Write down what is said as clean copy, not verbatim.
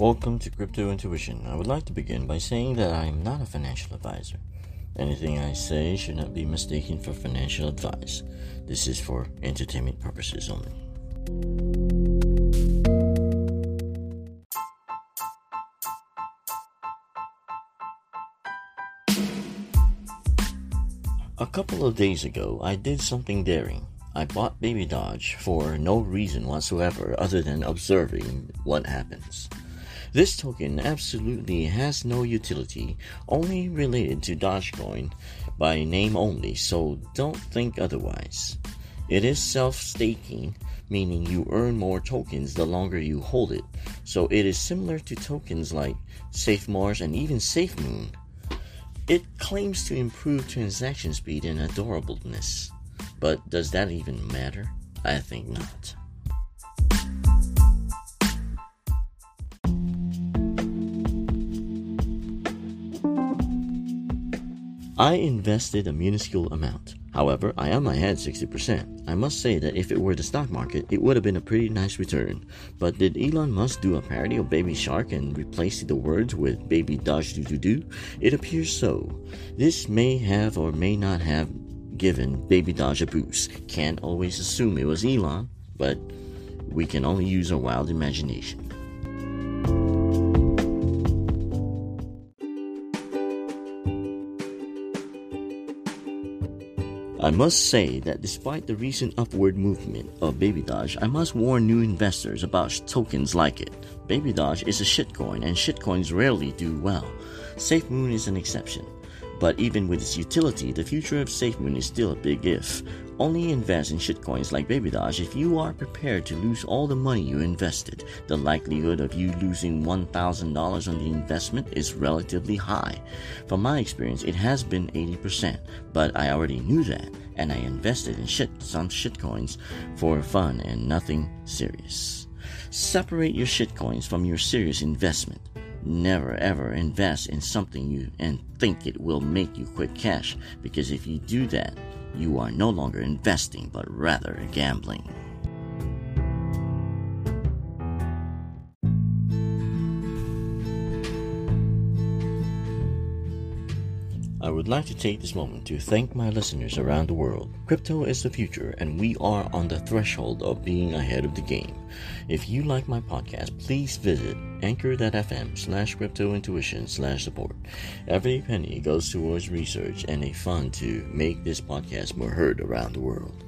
Welcome to Crypto Intuition. I would like to begin by saying that I am not a financial advisor. Anything I say should not be mistaken for financial advice. This is for entertainment purposes only. A couple of days ago, I did something daring. I bought Baby Doge for no reason whatsoever other than observing what happens. This token absolutely has no utility, only related to Dogecoin by name only, so don't think otherwise. It is self-staking, meaning you earn more tokens the longer you hold it, so it is similar to tokens like SafeMars and even SafeMoon. It claims to improve transaction speed and adorableness, but does that even matter? I think not. I invested a minuscule amount. However, I am ahead 60%. I must say that if it were the stock market, it would have been a pretty nice return. But did Elon Musk do a parody of Baby Shark and replace the words with Baby Doge do? It appears so. This may have or may not have given Baby Doge a boost. Can't always assume it was Elon, but we can only use our wild imagination. I must say that despite the recent upward movement of BabyDodge, I must warn new investors about tokens like it. BabyDodge is a shitcoin, and shitcoins rarely do well. SafeMoon is an exception. But even with its utility, the future of SafeMoon is still a big if. Only invest in shitcoins like BabyDodge if you are prepared to lose all the money you invested. The likelihood of you losing $1,000 on the investment is relatively high. From my experience, it has been 80%, but I already knew that, and I invested in some shitcoins for fun and nothing serious. Separate your shitcoins from your serious investment. Never ever invest in something and think it will make you quick cash, because if you do that, you are no longer investing, but rather gambling. I would like to take this moment to thank my listeners around the world. Crypto is the future, and we are on the threshold of being ahead of the game. If you like my podcast, please visit anchor.fm/cryptointuition/support. Every penny goes towards research and a fund to make this podcast more heard around the world.